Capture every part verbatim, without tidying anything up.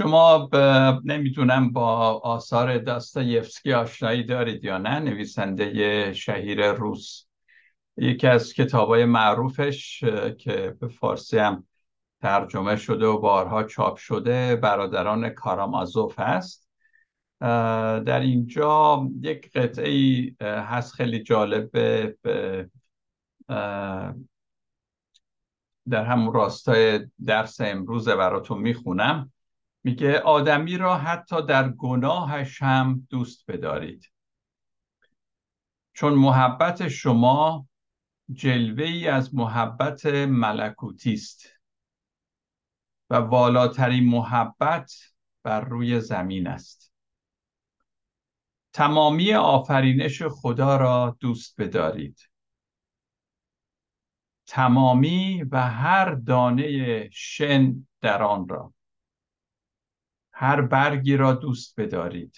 شما ب... نمیدونم با آثار داستایفسکی آشنایی دارید یا نه، نویسنده شهیر روس. یکی از کتابای معروفش که به فارسی هم ترجمه شده و بارها چاپ شده، برادران کارامازوف هست. در اینجا یک قطعی هست خیلی جالب به در همون راستای درس امروزه، براتون میخونم. میگه آدمی را حتی در گناهش هم دوست بدارید، چون محبت شما جلوه‌ای از محبت ملکوتی است و والاترین محبت بر روی زمین است. تمامی آفرینش خدا را دوست بدارید، تمامی و هر دانه شن در آن را، هر برگی را دوست بدارید،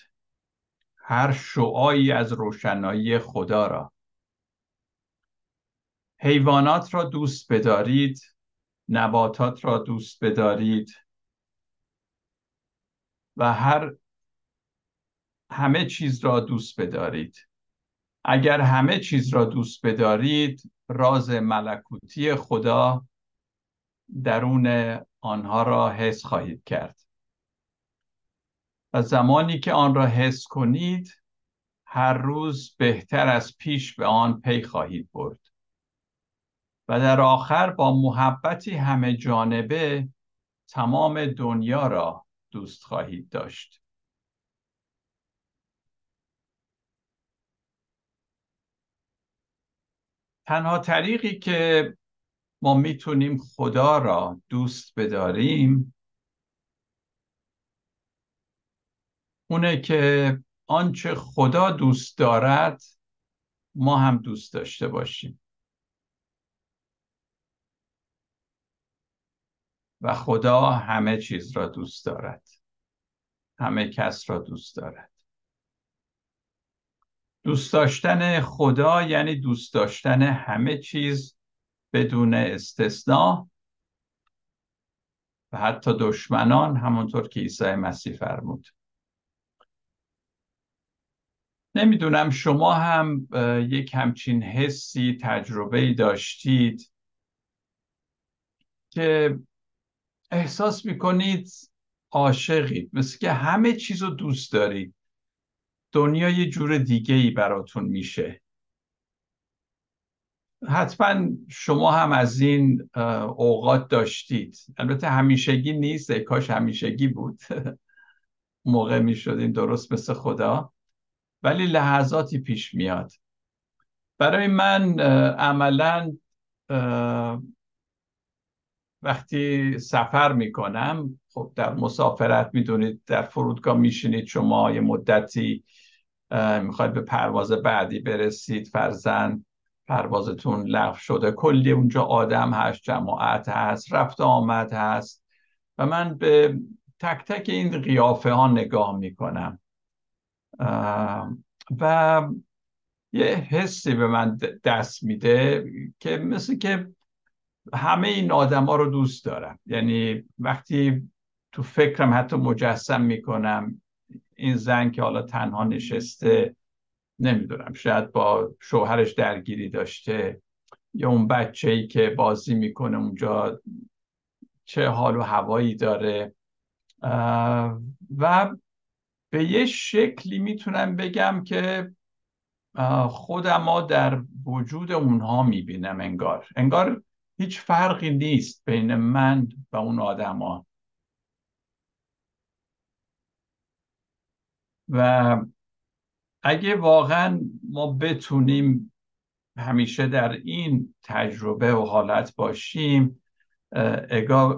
هر شعاعی از روشنایی خدا را. حیوانات را دوست بدارید، نباتات را دوست بدارید و هر همه چیز را دوست بدارید. اگر همه چیز را دوست بدارید، راز ملکوتی خدا درون آنها را حس خواهید کرد و زمانی که آن را حس کنید، هر روز بهتر از پیش به آن پی خواهید برد و در آخر با محبتی همه جانبه تمام دنیا را دوست خواهید داشت. تنها طریقی که ما میتونیم خدا را دوست بداریم اونه که آنچه خدا دوست دارد ما هم دوست داشته باشیم و خدا همه چیز را دوست دارد، همه کس را دوست دارد. دوست داشتن خدا یعنی دوست داشتن همه چیز بدون استثناء و حتی دشمنان، همونطور که عیسی مسیح فرمود. نمیدونم شما هم یک همچین حسی، تجربه‌ای داشتید که احساس میکنید عاشقید، مثل که همه چیز رو دوست دارید، دنیا یه جور دیگه‌ای براتون میشه. حتما شما هم از این اوقات داشتید، البته همیشگی نیست، کاش همیشگی بود موقع میشدین درست مثل خدا، ولی لحظاتی پیش میاد. برای من عملاً وقتی سفر میکنم، خب در مسافرت میدونید در فرودگاه میشینید، شما یه مدتی میخواید به پرواز بعدی برسید، فرزند پروازتون لغو شده، کلی اونجا آدم هست، جماعت هست، رفت آمد هست و من به تک تک این قیافه ها نگاه میکنم و یه حسی به من دست میده که مثل که همه این آدم ها رو دوست دارم. یعنی وقتی تو فکرم حتی مجسم میکنم این زن که حالا تنها نشسته، نمیدونم شاید با شوهرش درگیری داشته، یا اون بچه‌ای که بازی میکنه اونجا چه حال و هوایی داره، و به یه شکلی میتونم بگم که خودم ها در وجود اونها میبینم، انگار انگار هیچ فرقی نیست بین من و اون آدم ها. و اگه واقعا ما بتونیم همیشه در این تجربه و حالت باشیم،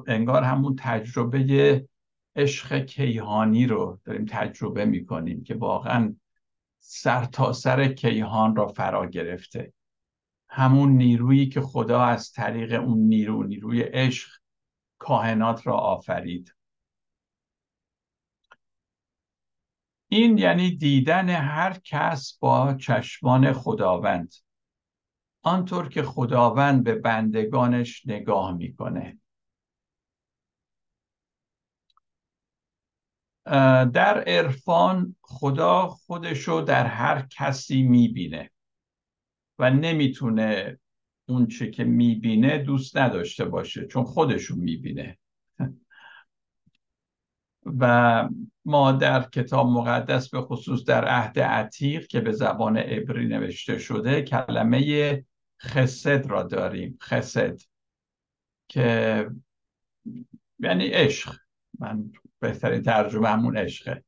انگار همون تجربه عشق کیهانی رو داریم تجربه میکنیم که واقعا سر تا سر کیهان را فرا گرفته. همون نیرویی که خدا از طریق اون نیرو، نیروی عشق، کاهنات را آفرید. این یعنی دیدن هر کس با چشمان خداوند، آنطور که خداوند به بندگانش نگاه میکنه. در عرفان خدا خودشو در هر کسی میبینه و نمیتونه اون چه که میبینه دوست نداشته باشه، چون خودشو میبینه. و ما در کتاب مقدس به خصوص در عهد عتیق که به زبان عبری نوشته شده کلمه خسد را داریم، خسد که یعنی عشق، من بهترین ترجمه همون عشقه،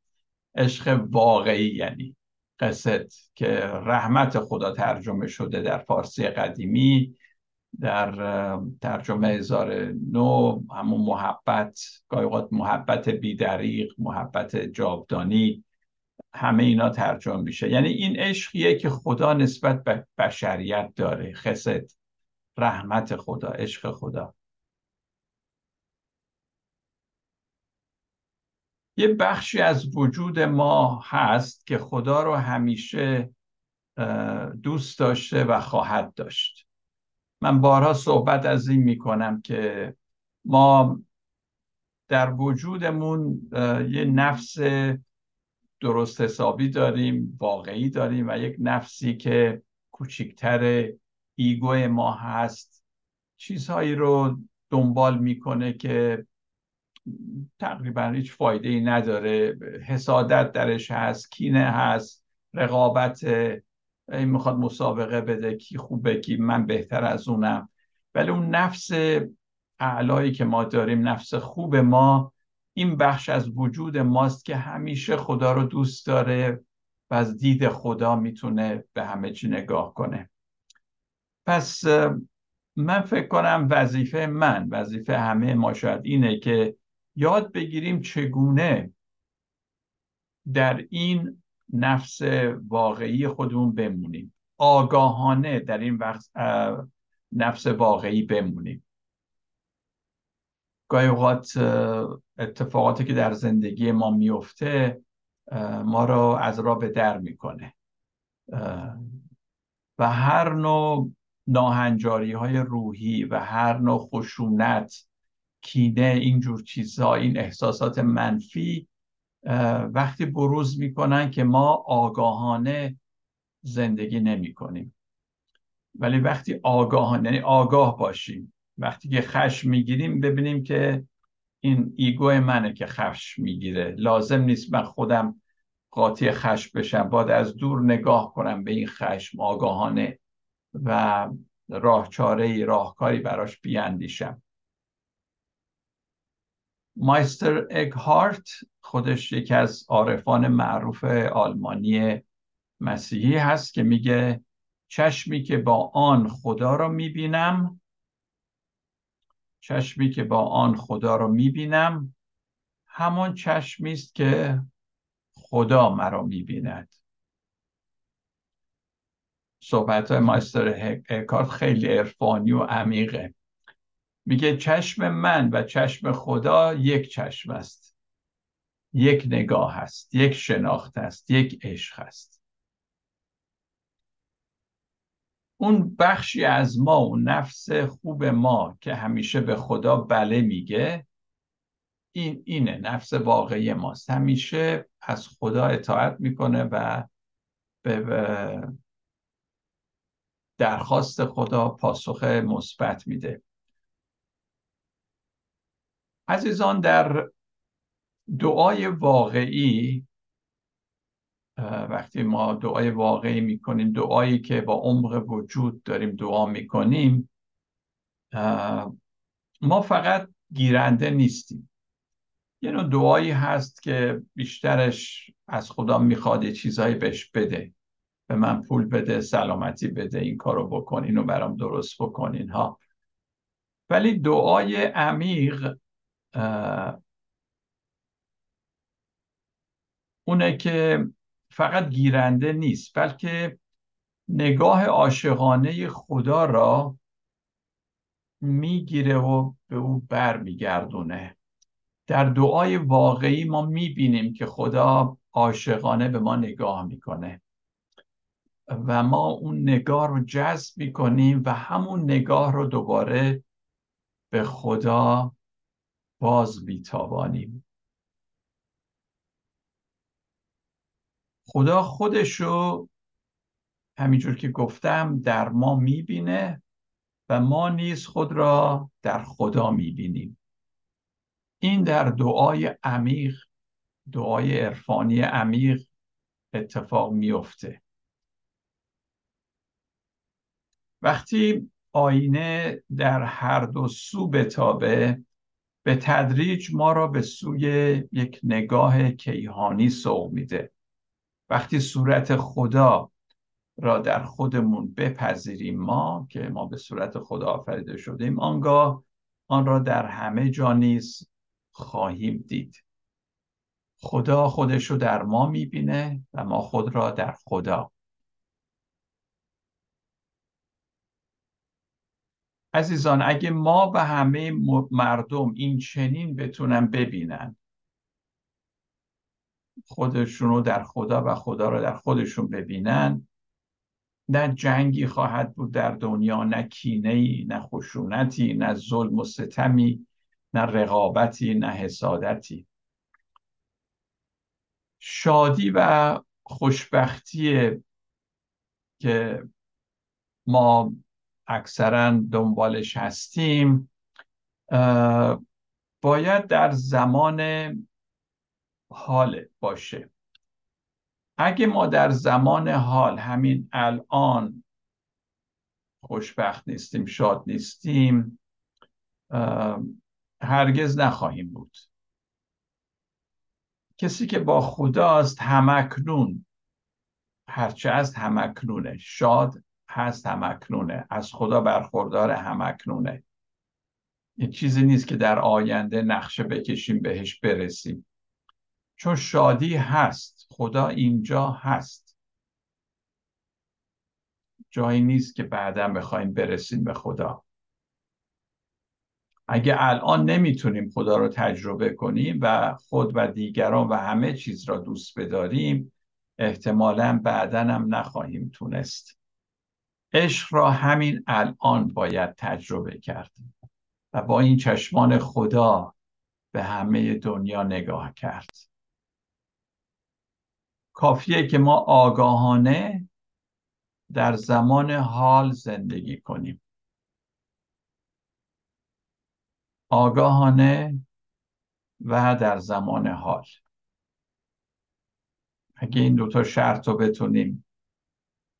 عشق واقعی یعنی قصد، که رحمت خدا ترجمه شده در فارسی قدیمی، در ترجمه هزار نو همون محبت، گایقات محبت بیدریق، محبت جاودانی، همه اینا ترجمه میشه. یعنی این عشقیه که خدا نسبت به بشریت داره، خسد، رحمت خدا، عشق خدا. یه بخشی از وجود ما هست که خدا رو همیشه دوست داشته و خواهد داشت. من بارها صحبت از این میکنم که ما در وجودمون یه نفس درست حسابی داریم، واقعی داریم، و یک نفسی که کوچکتر ایگوی ما هست، چیزهایی رو دنبال میکنه که تقریبا هیچ فایده ای نداره، حسادت درش هست، کینه هست، رقابت، این میخواد مسابقه بده کی خوبه کی من بهتر از اونم. ولی اون نفس اعلایی که ما داریم، نفس خوب ما، این بخش از وجود ماست که همیشه خدا رو دوست داره و از دید خدا میتونه به همه چی نگاه کنه. پس من فکر کنم وظیفه من، وظیفه همه ما شاید اینه که یاد بگیریم چگونه در این نفس واقعی خودمون بمونیم، آگاهانه در این وقت نفس واقعی بمونیم. گاهی اوقات اتفاقاتی که در زندگی ما میفته ما را از راه به در میکنه و هر نوع ناهنجاری های روحی و هر نوع خشونت، کینه، اینجور چیزها، این احساسات منفی وقتی بروز میکنن که ما آگاهانه زندگی نمی کنیم. ولی وقتی آگاهانه، یعنی آگاه باشیم، وقتی که خشم میگیریم ببینیم که این ایگو منه که خشم میگیره، لازم نیست من خودم قاطی خشم بشم، باید از دور نگاه کنم به این خشم آگاهانه و راهچاره‌ای، راهکاری براش بیاندیشم. مایستر اگهارت خودش یکی از عارفان معروف آلمانی مسیحی هست که میگه چشمی که با آن خدا رو میبینم، چشمی که با آن خدا رو میبینم همون چشمی است که خدا مرا میبیند. صحبت‌های ماستر اکارت خیلی عرفانی و عمیقه. میگه چشم من و چشم خدا یک چشم است، یک نگاه است، یک شناخت است، یک عشق است. اون بخشی از ما و نفس خوب ما که همیشه به خدا بله میگه، این اینه نفس واقعی ماست، همیشه از خدا اطاعت میکنه و به درخواست خدا پاسخ مثبت میده. عزیزان، در دعای واقعی وقتی ما دعای واقعی میکنیم، دعایی که با عمق وجود داریم دعا میکنیم، ما فقط گیرنده نیستیم. یه نوع دعایی هست که بیشترش از خدا میخواد یه چیزایی بهش بده، به من پول بده، سلامتی بده، این کارو بکن، اینو برام درست بکن، اینها. ولی دعای عمیق اونه که فقط گیرنده نیست، بلکه نگاه عاشقانه خدا را میگیره و به او بر میگردونه. در دعای واقعی ما میبینیم که خدا عاشقانه به ما نگاه میکنه و ما اون نگاه رو جذب میکنیم و همون نگاه رو دوباره به خدا باز میتابانیم. خدا خودشو همینجور که گفتم در ما میبینه و ما نیز خود را در خدا میبینیم. این در دعای عمیق، دعای عرفانی عمیق اتفاق میفته. وقتی آینه در هر دو سو بتابه، به تدریج ما را به سوی یک نگاه کیهانی سوق میده. وقتی صورت خدا را در خودمون بپذیریم، ما که ما به صورت خدا آفریده شدیم، آنگاه آن را در همه جا نیز خواهیم دید. خدا خودش رو در ما میبینه و ما خود را در خدا. عزیزان، اگه ما و همه مردم این چنین بتونن ببینن خودشون رو در خدا و خدا رو در خودشون ببینن، نه جنگی خواهد بود در دنیا، نه کینه‌ای، نه خشونتی، نه ظلم و ستمی، نه رقابتی، نه حسادتی. شادی و خوشبختی که ما اکثرا دنبالش هستیم باید در زمان حال باشه. اگه ما در زمان حال، همین الان، خوشبخت نیستیم، شاد نیستیم، هرگز نخواهیم بود. کسی که با خداست همکنون، هرچه است همکنونه، شاد هست همکنونه، از خدا برخوردار همکنونه. این چیزی نیست که در آینده نقشه بکشیم بهش برسیم، چون شادی هست، خدا اینجا هست. جایی نیست که بعدا بخوایم برسیم به خدا. اگه الان نمیتونیم خدا رو تجربه کنیم و خود و دیگران و همه چیز را دوست بداریم، احتمالاً بعداً هم نخواهیم تونست. عشق را همین الان باید تجربه کرد و با این چشمان خدا به همه دنیا نگاه کرد. کافیه که ما آگاهانه در زمان حال زندگی کنیم. آگاهانه و در زمان حال. اگه این دوتا شرط رو بتونیم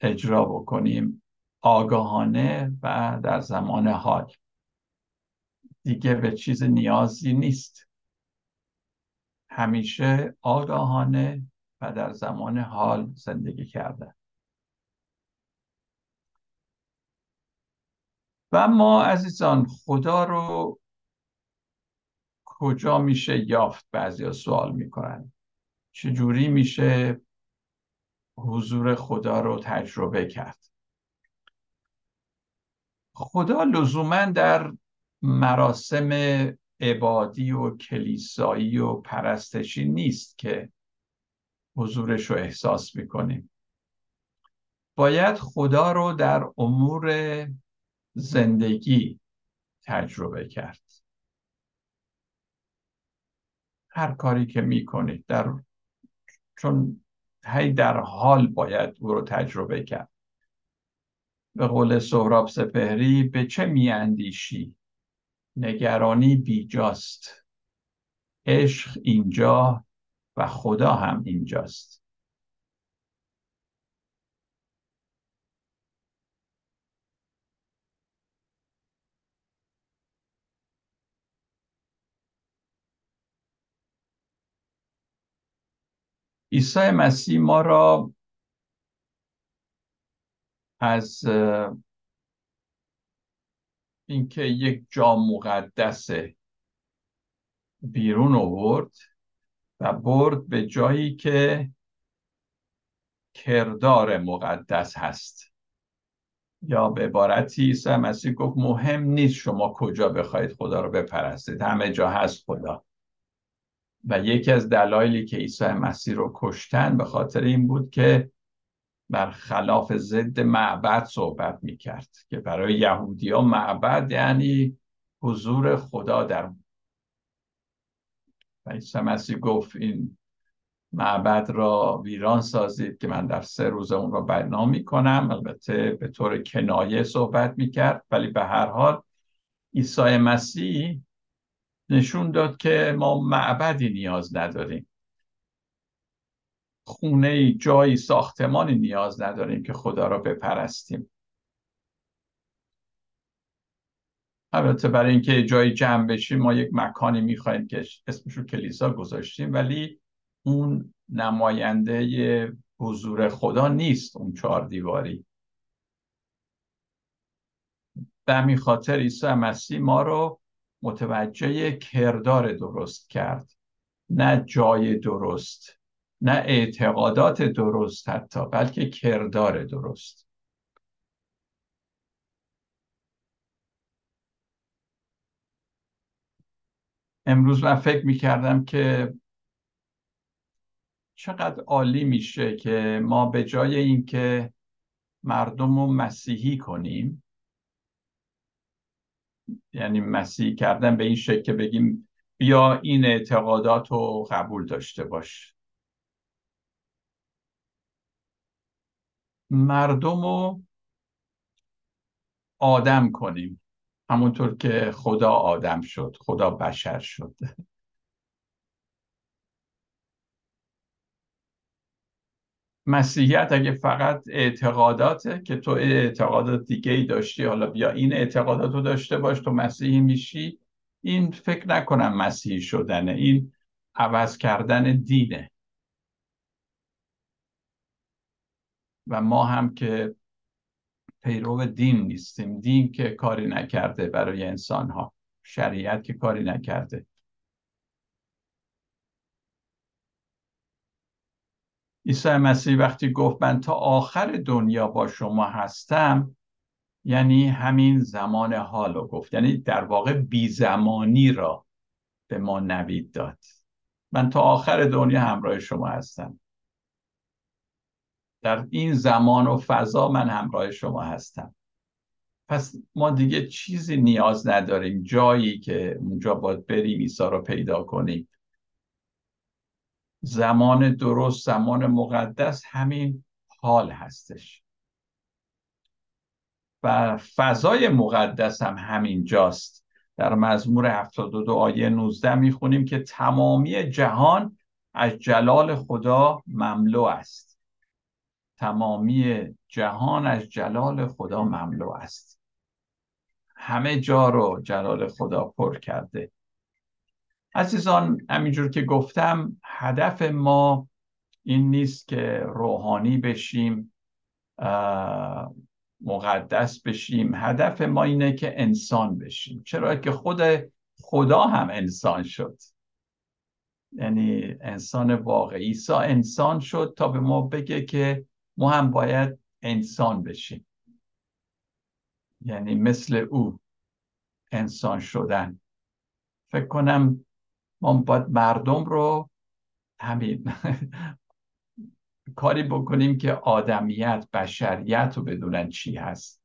اجرا بکنیم، آگاهانه و در زمان حال، دیگه به چیز نیازی نیست. همیشه آگاهانه و در زمان حال زندگی کردن. و ما عزیزان خدا رو کجا میشه یافت؟ بعضیا سوال میکنن چجوری میشه حضور خدا رو تجربه کرد؟ خدا لزوما در مراسم عبادی و کلیسایی و پرستشی نیست که حضورش رو احساس میکنیم. باید خدا رو در امور زندگی تجربه کرد. هر کاری که میکنید، در چون هی در حال باید او رو تجربه کرد. به قول سهراب سپهری، به چه میاندیشی؟ نگرانی بیجاست. عشق اینجا و خدا هم اینجاست. عیسی مسیح ما را از اینکه یک جا مقدس بیرون آورد و برد به جایی که کردار مقدس هست، یا به عبارتی عیسی مسیح گفت مهم نیست شما کجا بخواید خدا رو بپرستید، همه جا هست خدا. و یکی از دلایلی که عیسی مسیح رو کشتن به خاطر این بود که برخلاف ضد معبد صحبت میکرد، که برای یهودی ها معبد یعنی حضور خدا در. و عیسی مسیح گفت این معبد را ویران سازید که من در سه روز اون را بنا میکنم. البته به طور کنایه صحبت میکرد، ولی به هر حال عیسی مسیح نشون داد که ما معبدی نیاز نداریم، خونه، جایی، ساختمانی نیاز نداریم که خدا را بپرستیم. البته برای اینکه جایی جمع بشیم ما یک مکانی میخوایم که اسمش رو کلیسا گذاشتیم، ولی اون نماینده حضور خدا نیست اون چهار دیواری. به همین خاطر عیسی مسیح ما رو متوجه کردار درست کرد، نه جای درست، نه اعتقادات درست حتی، بلکه کردار درست. امروز من فکر می‌کردم که چقدر عالی میشه که ما به جای اینکه مردم رو مسیحی کنیم، یعنی مسیحی کردن به این شکل که بگیم بیا این اعتقادات رو قبول داشته باش، مردم رو آدم کنیم، همونطور که خدا آدم شد، خدا بشر شد. مسیحیت اگه فقط اعتقاداته که تو اعتقادات دیگه ای داشتی، حالا بیا این اعتقادات رو داشته باش تو مسیحی میشی، این فکر نکنم مسیحی شدنه، این عوض کردن دینه. و ما هم که پیرو دین نیستیم، دین که کاری نکرده برای انسان ها، شریعت که کاری نکرده. عیسی مسیح وقتی گفت من تا آخر دنیا با شما هستم، یعنی همین زمان حال رو گفت، یعنی در واقع بی زمانی را به ما نوید داد. من تا آخر دنیا همراه شما هستم، در این زمان و فضا من همراه شما هستم. پس ما دیگه چیزی نیاز نداریم، جایی که اونجا باید بریم عیسی رو پیدا کنیم. زمان درست، زمان مقدس همین حال هستش، و فضای مقدس هم همین جاست. در مزمور هفتاد و دو آیه نوزده میخونیم که تمامی جهان از جلال خدا مملو است. تمامی جهان از جلال خدا مملو است. همه جا رو جلال خدا پر کرده. عزیزان، همینجور که گفتم هدف ما این نیست که روحانی بشیم، مقدس بشیم. هدف ما اینه که انسان بشیم، چرا که خود خدا هم انسان شد، یعنی انسان واقعی. عیسی انسان شد تا به ما بگه که ما هم باید انسان بشیم، یعنی مثل او انسان شدن. فکر کنم ما باید مردم رو همین کاری بکنیم که آدمیت، بشریت رو بدونن چی هست.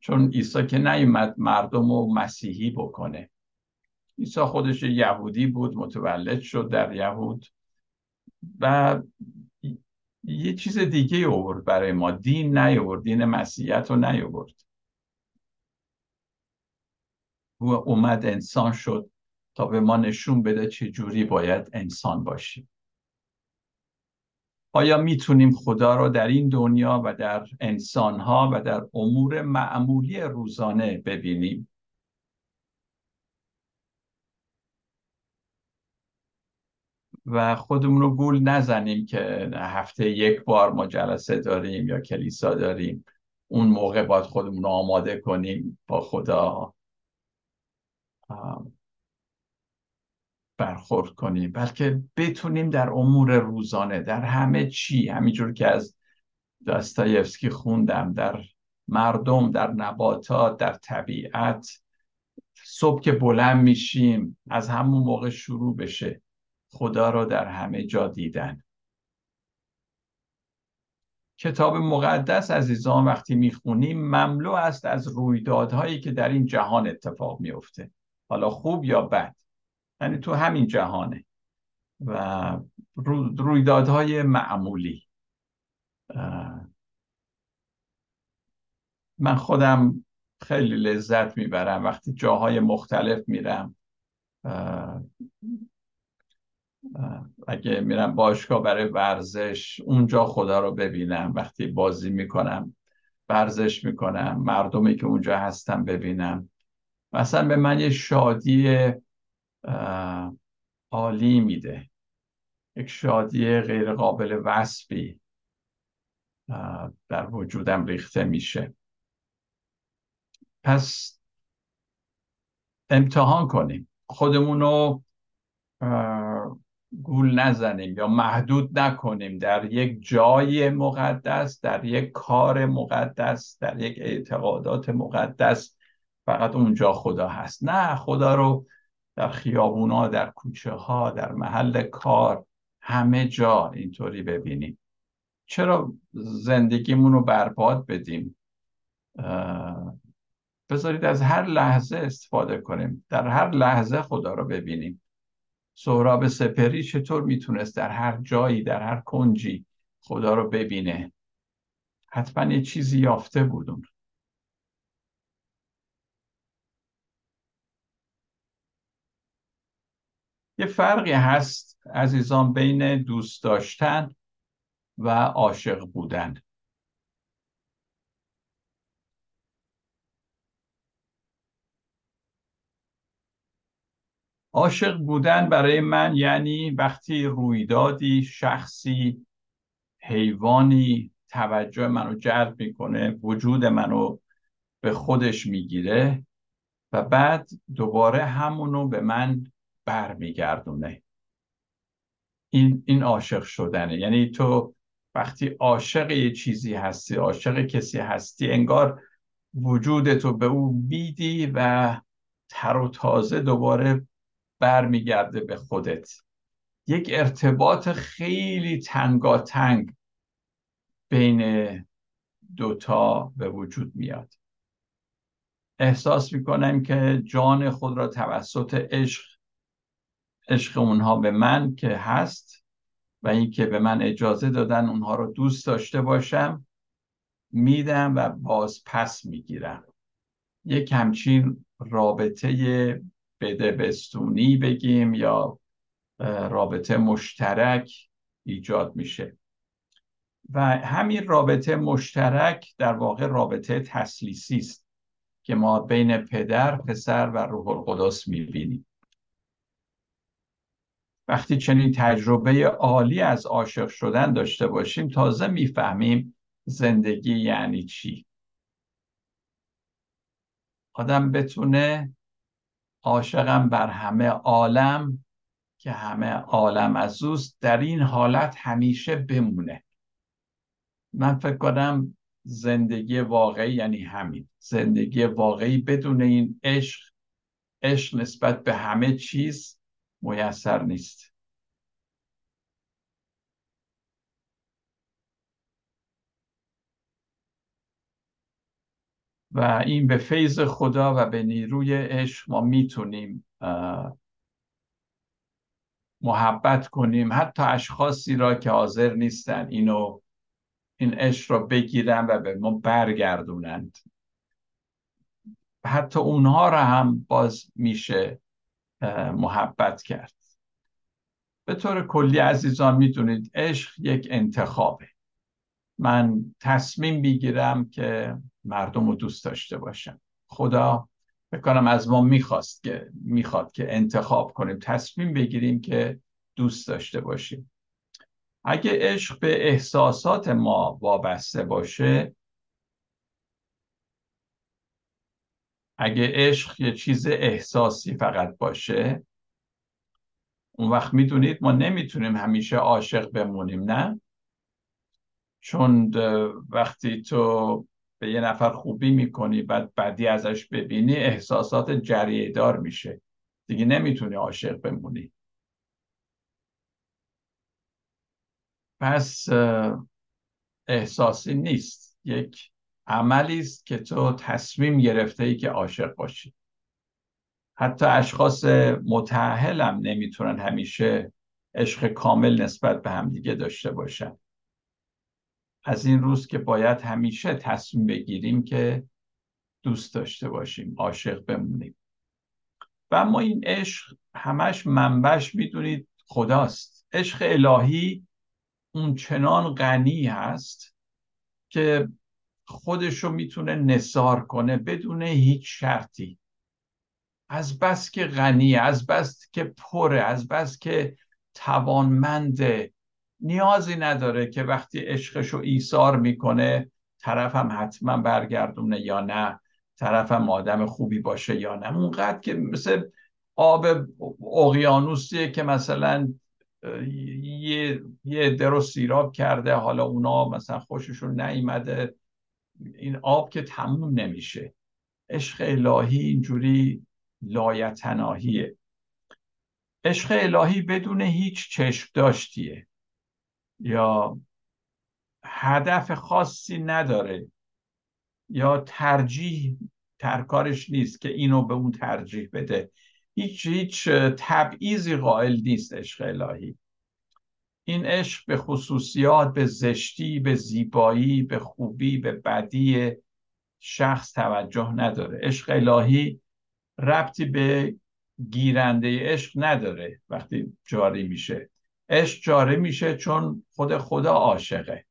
چون عیسی که نیومد مردم رو مسیحی بکنه. عیسی خودش یهودی بود، متولد شد در یهود و یه چیز دیگه آورد برای ما، دین نیاورد، دین مسیحیت رو نیاورد. او اومد انسان شد تا به ما نشون بده چجوری باید انسان باشیم. آیا میتونیم خدا رو در این دنیا و در انسانها و در امور معمولی روزانه ببینیم؟ و خودمون رو گول نزنیم که هفته یک بار ما جلسه داریم یا کلیسا داریم، اون موقع باید خودمون رو آماده کنیم با خدا برخورد کنیم، بلکه بتونیم در امور روزانه، در همه چی، همینجور که از داستایفسکی خوندم، در مردم، در نباتات، در طبیعت، صبح که بلند میشیم از همون موقع شروع بشه خدا را در همه جا دیدن. کتاب مقدس عزیزان وقتی میخونیم مملو است از رویدادهایی که در این جهان اتفاق میفته، حالا خوب یا بد، یعنی تو همین جهانه. و رو، رویدادهای معمولی. من خودم خیلی لذت میبرم وقتی جاهای مختلف میرم. اگه میرم باشگاه برای ورزش، اونجا خدا رو ببینم. وقتی بازی میکنم، ورزش میکنم، مردمی که اونجا هستن ببینم، مثلا به من یه شادی عالی میده، یک شادی غیر قابل وصفی در وجودم ریخته میشه. پس امتحان کنیم خودمون رو، گول نزنیم یا محدود نکنیم در یک جای مقدس، در یک کار مقدس، در یک اعتقادات مقدس. فقط اونجا خدا هست. نه، خدا رو در خیابونا، در کوچه ها، در محل کار، همه جا اینطوری ببینیم. چرا زندگیمون رو برباد بدیم؟ بذارید از هر لحظه استفاده کنیم، در هر لحظه خدا رو ببینیم. سهراب سپهری چطور میتونست در هر جایی، در هر کنجی خدا رو ببینه؟ حتما یه چیزی یافته بودون. یه فرقی هست عزیزان بین دوست داشتن و عاشق بودن. عاشق بودن برای من یعنی وقتی رویدادی، شخصی، حیوانی توجه منو جلب میکنه، وجود منو به خودش میگیره و بعد دوباره همونو به من برمیگردونه. این این عاشق شدنه. یعنی تو وقتی عاشق یه چیزی هستی، عاشق کسی هستی، انگار وجودتو به او میدی و تر و تازه دوباره برمیگرده به خودت. یک ارتباط خیلی تنگاتنگ بین دوتا به وجود میاد. احساس میکنم که جان خود را توسط عشق عشق اونها به من که هست و این که به من اجازه دادن اونها رو دوست داشته باشم میدم و باز پس میگیرم. یک همچین رابطه بده بستونی بگیم یا رابطه مشترک ایجاد میشه و همین رابطه مشترک در واقع رابطه تسلیسی است که ما بین پدر، پسر و روح القدس میبینیم. وقتی چنین تجربه عالی از عاشق شدن داشته باشیم، تازه میفهمیم زندگی یعنی چی. آدم بتونه عاشقم بر همه عالم که همه عالم از اوست، در این حالت همیشه بمونه. من فکر کنم زندگی واقعی یعنی همین. زندگی واقعی بدون این عشق، عشق نسبت به همه چیز، میسر نیست. و این به فیض خدا و به نیروی عشق ما میتونیم محبت کنیم، حتی اشخاصی را که حاضر نیستن اینو این عشق را بگیرن و به ما برگردونند. حتی اونها را هم باز میشه محبت کرد. به طور کلی عزیزان میدونید عشق یک انتخابه. من تصمیم میگیرم که مردم رو دوست داشته باشم. خدا بکنم از ما میخواست که میخواد که انتخاب کنیم، تصمیم بگیریم که دوست داشته باشیم. اگه عشق به احساسات ما وابسته باشه، اگه عشق یه چیز احساسی فقط باشه، اون وقت میدونید ما نمیتونیم همیشه عاشق بمونیم. نه، چون وقتی تو به یه نفر خوبی میکنی بعد بدی ازش ببینی، احساسات جریه دار میشه، دیگه نمیتونی عاشق بمونی. پس احساسی نیست، یک عملی است که تو تصمیم گرفته ای که عاشق باشی. حتی اشخاص متأهل هم نمیتونن همیشه عشق کامل نسبت به همدیگه داشته باشن. از این روز که باید همیشه تصمیم بگیریم که دوست داشته باشیم، عاشق بمونیم. و اما این عشق همش منبعش میدونید خداست. عشق الهی اون چنان غنی هست که خودشو میتونه نثار کنه بدون هیچ شرطی. از بس که غنی، از بس که پره، از بس که توانمنده، نیازی نداره که وقتی عشقشو ایثار میکنه طرفم حتما برگردونه یا نه، طرفم آدم خوبی باشه یا نه. اونقدر که مثل آب اقیانوسیه که مثلا یه یه درو سیراب کرده، حالا اونا مثلا خوششون نیامده، این آب که تموم نمیشه. عشق الهی اینجوری لایتناهیه. عشق الهی بدون هیچ چشم داشتیه یا هدف خاصی نداره یا ترجیح ترکارش نیست که اینو به اون ترجیح بده. هیچ هیچ تبعیضی قائل نیست عشق الهی. این عشق به خصوصیات، به زشتی، به زیبایی، به خوبی، به بدی شخص توجه نداره. عشق الهی ربطی به گیرنده عشق نداره. وقتی جاری میشه عشق، جاری میشه چون خود خدا عاشقه.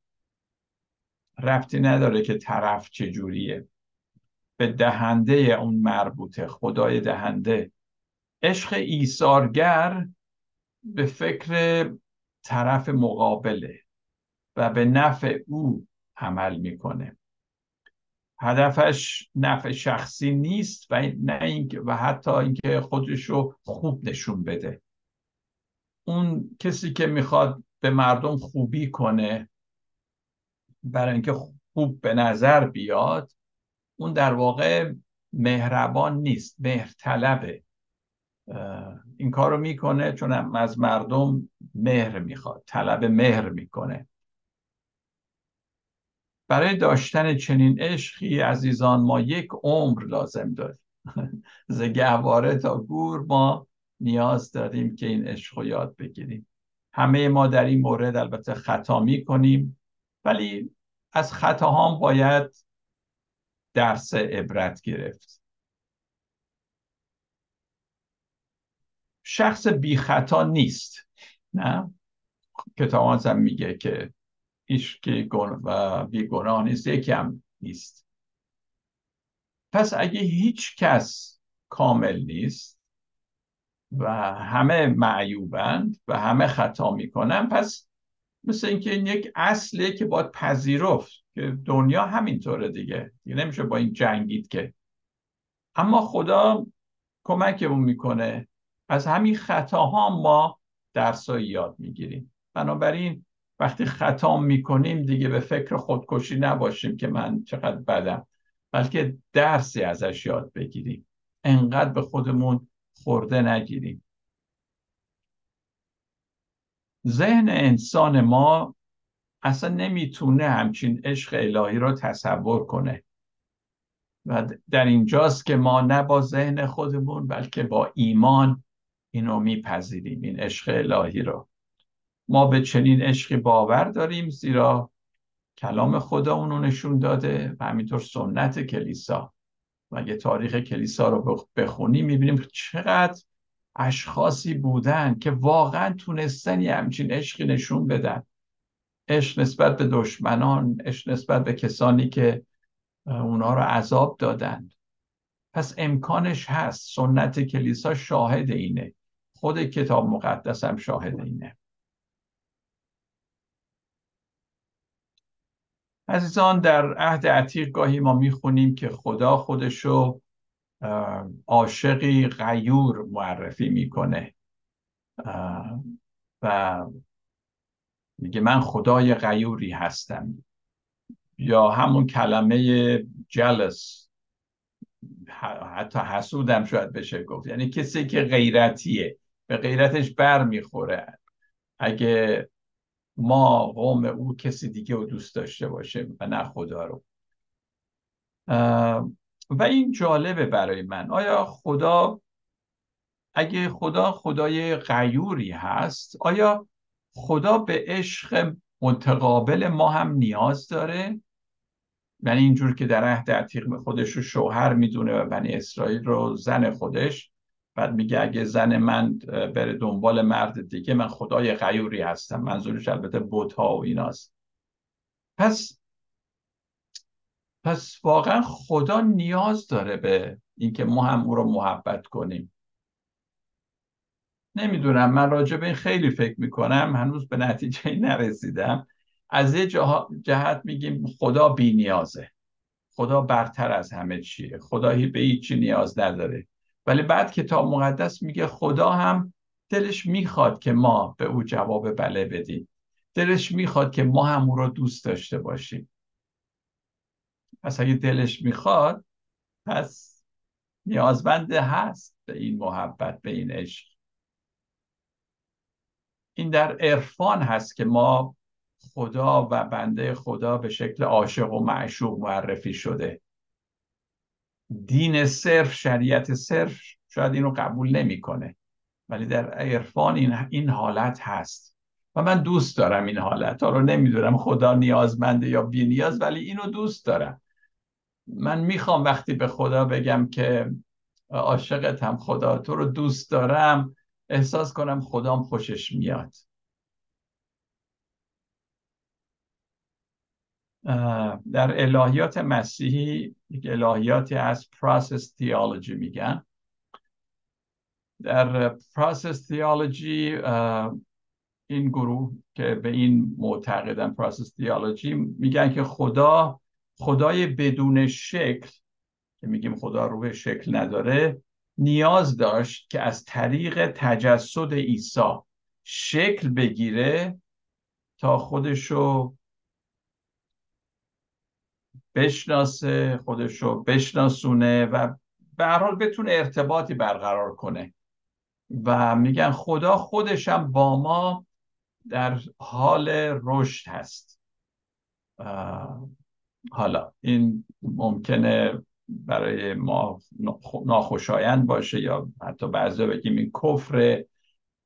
ربطی نداره که طرف چجوریه، به دهنده اون مربوطه، خدای دهنده. عشق ایثارگر به فکر طرف مقابله و به نفع او عمل میکنه. هدفش نفع شخصی نیست و نه اینکه و حتی اینکه خودشو خوب نشون بده. اون کسی که میخواد به مردم خوبی کنه برای اینکه خوب به نظر بیاد، اون در واقع مهربان نیست، مهرطلبه. این کارو میکنه چون از مردم مهر میخواد، طلب مهر میکنه. برای داشتن چنین عشقی عزیزان ما یک عمر لازم داریم. ز گهواره تا گور ما نیاز داریم که این عشق رو یاد بگیریم. همه ما در این مورد البته خطا میکنیم، ولی از خطاهام باید درس عبرت گرفت. شخص بی خطا نیست، نه؟ کتاب هم میگه که هیچکی و بی گناه نیست، یکی هم نیست. پس اگه هیچ کس کامل نیست و همه معیوبند و همه خطا میکنن، پس مثل اینکه این یک اصله که باید پذیرفت که دنیا همینطوره دیگه. دیگه نمیشه با این جنگید که. اما خدا کمکمون میکنه، از همین خطاها ما درسای یاد میگیریم. بنابراین وقتی خطا میکنیم دیگه به فکر خودکشی نباشیم که من چقدر بدم، بلکه درسی ازش یاد بگیریم. انقدر به خودمون خورده نگیریم. ذهن انسان ما اصلا نمیتونه همچین عشق الهی رو تصور کنه و در اینجاست که ما نه با ذهن خودمون بلکه با ایمان اینو میپذیریم، این عشق الهی رو. ما به چنین عشقی باور داریم زیرا کلام خدا اونو نشون داده و همینطور سنت کلیسا. و اگه تاریخ کلیسا رو بخونیم میبینیم چقدر اشخاصی بودن که واقعا تونستن یه همچین عشقی نشون بدن. عشق نسبت به دشمنان، عشق نسبت به کسانی که اونا رو عذاب دادن. پس امکانش هست. سنت کلیسا شاهد اینه، خود کتاب مقدس هم شاهد اینه. عزیزان، در عهد عتیق گاهی ما میخونیم که خدا خودشو عاشقی غیور معرفی میکنه و میگه من خدای غیوری هستم، یا همون کلمه جلس، حتی حسودم شاید بشه گفت، یعنی کسی که غیرتیه، به غیرتش بر میخوره. اگه ما قوم او کسی دیگه رو دوست داشته باشه و نه خدا رو. و این جالبه برای من. آیا خدا اگه خدا خدای غیوری هست، آیا خدا به عشق متقابل ما هم نیاز داره؟ یعنی اینجور که در عهد عتیق خودش رو شوهر میدونه و بنی اسرائیل رو زن خودش، بعد میگه اگه زن من بره دنبال مرد دیگه من خدای غیوری هستم، منظورش البته بت‌ها و ایناست. پس پس واقعا خدا نیاز داره به اینکه ما هم او رو محبت کنیم. نمیدونم، من راجع به این خیلی فکر میکنم، هنوز به نتیجه نرسیدم. از یه جهت میگیم خدا بی نیازه، خدا برتر از همه چیه، خدایی به هیچی نیاز نداره، ولی بعد کتاب مقدس میگه خدا هم دلش میخواد که ما به او جواب بله بدیم، دلش میخواد که ما هم او رو دوست داشته باشیم. پس اگه دلش میخواد، پس نیازمند هست به این محبت، به این عشق. این در عرفان هست که ما خدا و بنده خدا به شکل عاشق و معشوق معرفی شده. دین صرف، شریعت صرف شاید اینو قبول نمیکنه، ولی در عرفان این این حالت هست و من دوست دارم این حالت ها رو. نمیدونم خدا نیازمنده یا بی نیاز، ولی اینو دوست دارم. من میخوام وقتی به خدا بگم که عاشقتم خدا، تو رو دوست دارم، احساس کنم خدام خوشش میاد. در الهیات مسیحی یک الهیاتی از Process Theology میگن. در Process Theology این گروه که به این معتقدن، Process Theology، میگن که خدا، خدای بدون شکل که میگیم خدا رو به شکل نداره، نیاز داشت که از طریق تجسد عیسی شکل بگیره تا خودشو بشناسه، خودشو بشناسونه و به هر حال بتونه ارتباطی برقرار کنه. و میگن خدا خودش هم با ما در حال رشد هست. حالا این ممکنه برای ما ناخوشایند باشه یا حتی بعضی بگیم این کفره،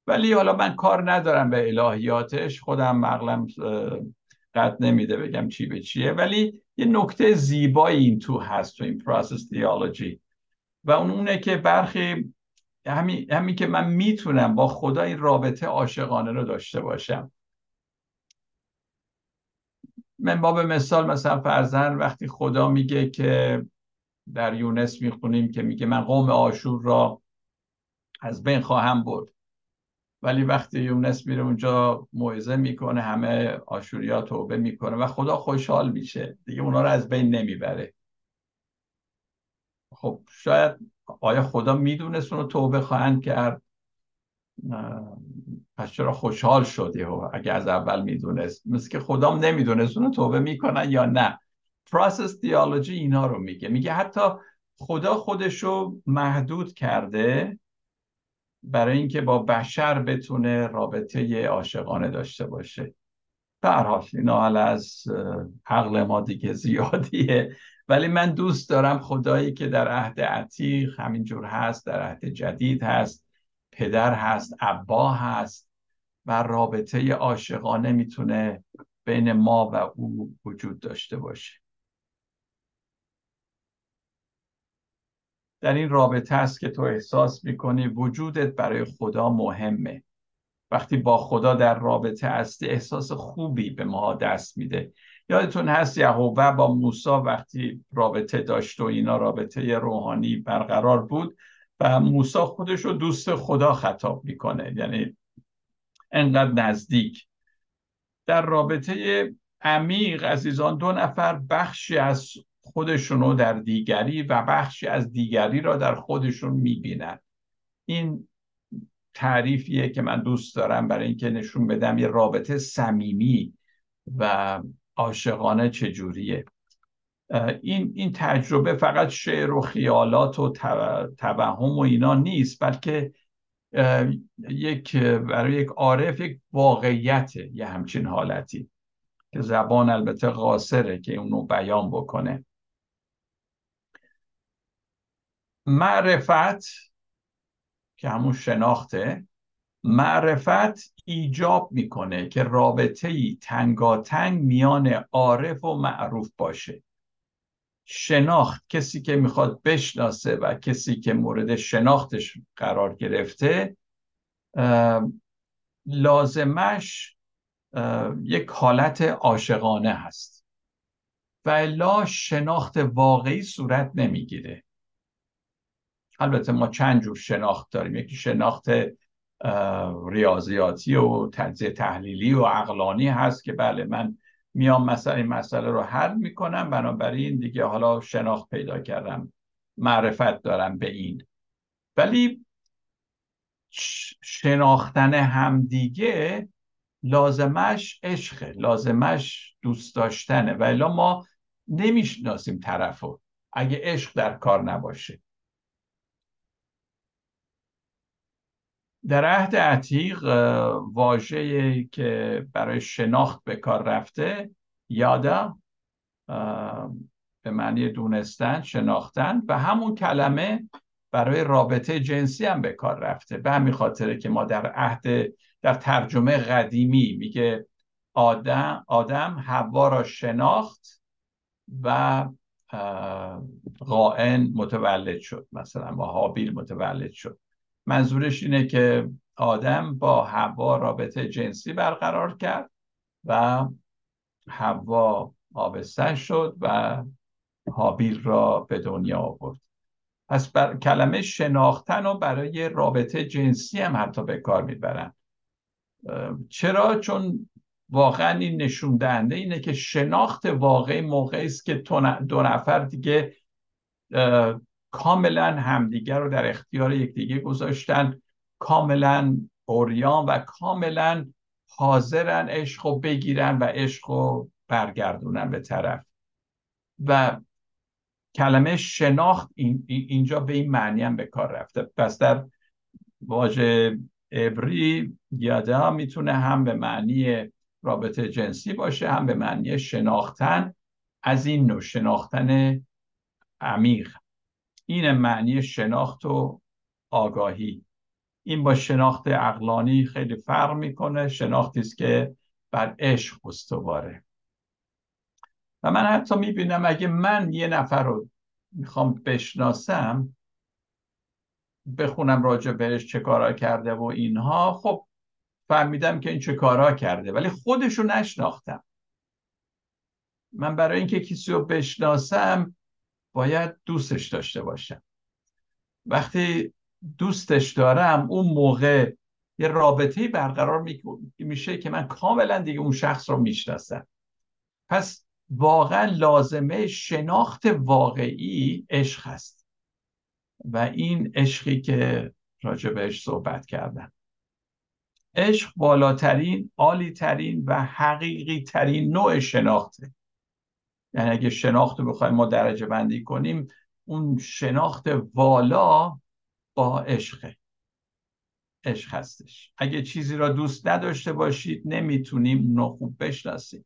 ولی حالا من کار ندارم به الهیاتش، خودم عقلم قد نمیده بگم چی به چیه، ولی یه نکته زیبایی این تو هست، تو این Process Theology، و اون اونه که برخی همین همی که من میتونم با خدا این رابطه عاشقانه رو داشته باشم. من باب مثال، مثلا فرزند وقتی خدا میگه که در یونس میخونیم که میگه من قوم عاشور را از بین خواهم برد، ولی وقتی یونس میره اونجا موعظه میکنه، همه عاشوریا توبه میکنه و خدا خوشحال میشه دیگه، اونا رو از بین نمیبره. خب شاید آیا خدا میدونست اونو توبه خواهند کرد؟ پس چرا خوشحال شدی اگه از اول میدونست؟ مثل که خدام نمیدونست اونو توبه میکنن یا نه. Process Theology اینا رو میگه، میگه حتی خدا خودشو محدود کرده برای اینکه با بشر بتونه رابطه عاشقانه داشته باشه. به هر حال اینا حالا از عقل ما دیگه زیادیه، ولی من دوست دارم خدایی که در عهد عتیق همینجور هست، در عهد جدید هست، پدر هست، ابا هست و رابطه عاشقانه میتونه بین ما و او وجود داشته باشه. در این رابطه است که تو احساس میکنی وجودت برای خدا مهمه. وقتی با خدا در رابطه هستی احساس خوبی به ما دست میده. یادتون هست یهوه با موسی وقتی رابطه داشت و اینا رابطه روحانی برقرار بود و موسی خودش رو دوست خدا خطاب میکنه، یعنی انقدر نزدیک. در رابطه عمیق عزیزان، دو نفر بخشی از خودشون رو در دیگری و بخشی از دیگری را در خودشون میبینن. این تعریفیه که من دوست دارم برای اینکه نشون بدم یه رابطه صمیمی و عاشقانه چجوریه. این این تجربه فقط شعر و خیالات و توهم و اینا نیست، بلکه یک برای یک عارف یک واقعیته، یه همچین حالتی که زبان البته قاصره که اونو بیان بکنه. معرفت که همون شناخته، معرفت ایجاب میکنه که رابطه‌ای تنگاتنگ میان عارف و معروف باشه. شناخت، کسی که میخواد بشناسه و کسی که مورد شناختش قرار گرفته، لازمش یک حالت عاشقانه هست و الا شناخت واقعی صورت نمیگیره. البته ما چند جور شناخت داریم، یکی شناخت ریاضیاتی و تجزیه تحلیلی و عقلانی هست که بله من میام مثلا این مسئله رو حل میکنم، بنابراین دیگه حالا شناخت پیدا کردم، معرفت دارم به این. ولی شناختن همدیگه لازمش عشقه، لازمش دوست داشتنه، و الا ما نمیشناسیم طرفو اگه عشق در کار نباشه. در عهد عتیق واژه‌ای که برای شناخت به کار رفته یادا به معنی دونستن، شناختن، و همون کلمه برای رابطه جنسی هم به کار رفته. به همین خاطره که ما در عهد در ترجمه قدیمی میگه آدم آدم حوا را شناخت و قائن متولد شد، مثلا و هابیل متولد شد. منظورش اینه که آدم با حوا رابطه جنسی برقرار کرد و حوا آبسته شد و هابیل را به دنیا آورد. پس بر... کلمه شناختن و برای رابطه جنسی هم حتی به کار میبرن. چرا؟ چون واقعا این نشون دهنده اینه که شناخت واقعی موقعی است که دو نفر دیگه کاملا همدیگر رو در اختیار یکدیگه گذاشتن، کاملا عریان و کاملا حاضرن عشق رو بگیرن و عشق رو برگردونن به طرف. و کلمه شناخت این، اینجا به این معنی هم به کار رفته. پس در واژه عبری یادا میتونه هم به معنی رابطه جنسی باشه، هم به معنی شناختن، از این نوع شناختن عمیق. این معنی شناخت و آگاهی. این با شناخت عقلانی خیلی فرق میکنه، شناختی است که بر عشق استواره. و من حتی میبینم اگه من یه نفر رو میخوام بشناسم، بخونم راجع بهش چه کارا کرده و اینها، خب فهمیدم که این چه کارا کرده ولی خودشو نشناختم. من برای اینکه کسی رو بشناسم باید دوستش داشته باشم. وقتی دوستش دارم اون موقع یه رابطه‌ای برقرار میشه که من کاملا دیگه اون شخص رو میشناسم. پس واقعا لازمه شناخت واقعی عشق هست و این عشقی که راجع بهش صحبت کردم. عشق بالاترین، عالی‌ترین و حقیقی‌ترین نوع شناخته. یعنی اگه شناخت رو بخوایم ما درجه بندی کنیم، اون شناخت والا با عشقه، عشق هستش. اگه چیزی را دوست نداشته باشید نمیتونیم اون رو خوب بشناسیم،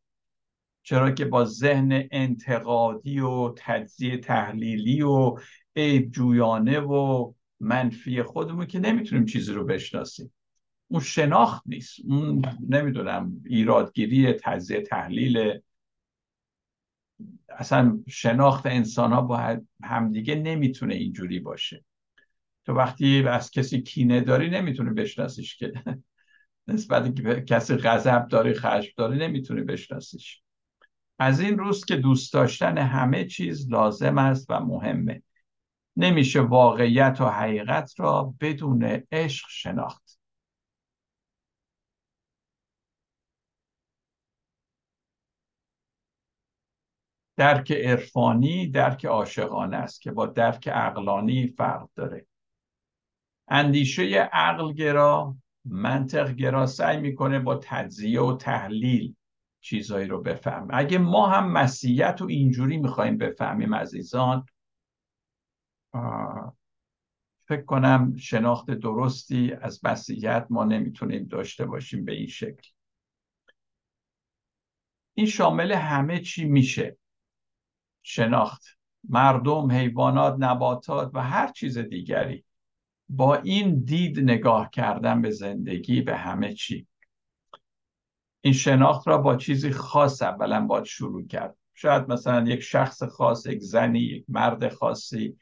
چرا که با ذهن انتقادی و تجزیه تحلیلی و عیب جویانه و منفی خودمون که نمیتونیم چیزی رو بشناسیم. اون شناخت نیست، اون نمیدونم ایرادگیری، تجزیه تحلیل. اصلا شناخت انسان ها با همدیگه نمیتونه اینجوری باشه. تو وقتی از کسی کینه داری نمیتونی بشناسیش که نسبت به کسی غضب داری، خشم داری، نمیتونی بشناسیش. از این روز که دوست داشتن همه چیز لازم است و مهمه. نمیشه واقعیت و حقیقت را بدون عشق شناخت. درک عرفانی درک عاشقانه است که با درک عقلانی فرق داره. اندیشه عقل گرا، منطق گرا سعی میکنه با تجزیه و تحلیل چیزایی رو بفهم. اگه ما هم مسیحیت رو اینجوری میخوایم بفهمیم عزیزان، فکر کنم شناخت درستی از مسیحیت ما نمیتونیم داشته باشیم به این شکل. این شامل همه چی میشه شناخت، مردم، حیوانات، نباتات و هر چیز دیگری. با این دید نگاه کردن به زندگی، به همه چی. این شناخت را با چیزی خاص اولا باید شروع کرد. شاید مثلا یک شخص خاص، یک زنی، یک مرد خاصی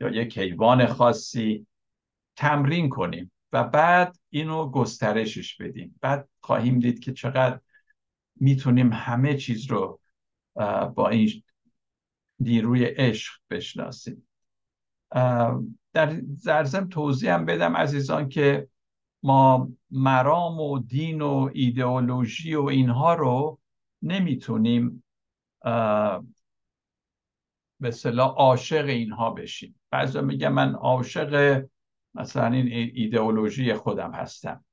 یا یک حیوان خاصی تمرین کنیم و بعد اینو گسترشش بدیم. بعد خواهیم دید که چقدر میتونیم همه چیز رو با این نیروی عشق بشناسیم. در ضمن توضیح هم بدم عزیزان که ما مرام و دین و ایدئولوژی و اینها رو نمیتونیم به اصطلاح عاشق اینها بشیم. بعضیا میگن من عاشق مثلا این ایدئولوژی خودم هستم.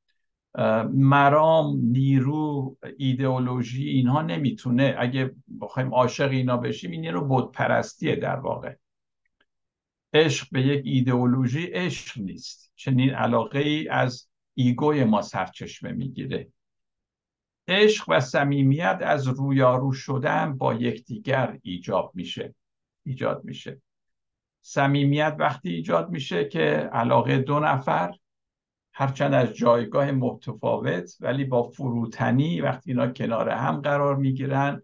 مرام، نیرو، ایدئولوژی اینها نمیتونه، اگه بخوایم عاشق اینا بشیم این نیرو بتپرستیه در واقع. عشق به یک ایدئولوژی عشق نیست، چنین علاقه ای از ایگوی ما سرچشمه میگیره. عشق و صمیمیت از رویارو شدن با یکدیگر ایجاد میشه. ایجاد میشه. صمیمیت وقتی ایجاد میشه که علاقه دو نفر هرچند از جایگاه متفاوت ولی با فروتنی وقتی اینا کنار هم قرار میگیرن،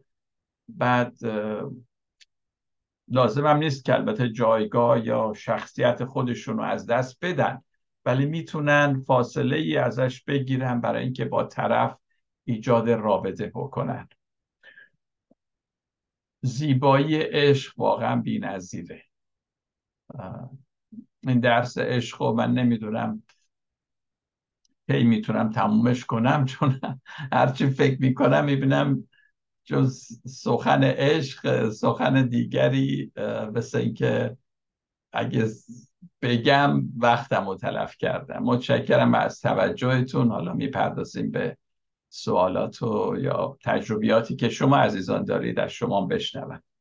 بعد لازم هم نیست که البته جایگاه یا شخصیت خودشون رو از دست بدن، ولی میتونن فاصله ای ازش بگیرن برای اینکه با طرف ایجاد رابطه بکنن. زیبایی عشق واقعا بی‌نظیره. این درس عشق رو من نمیدونم کی میتونم تمومش کنم، چون هرچی فکر میکنم میبینم جز سخن عشق سخن دیگری مثل این که اگه بگم وقتم رو تلف کردم. متشکرم از توجهتون. حالا میپردازیم به سوالات و یا تجربیاتی که شما عزیزان دارید، از شما بشنوم.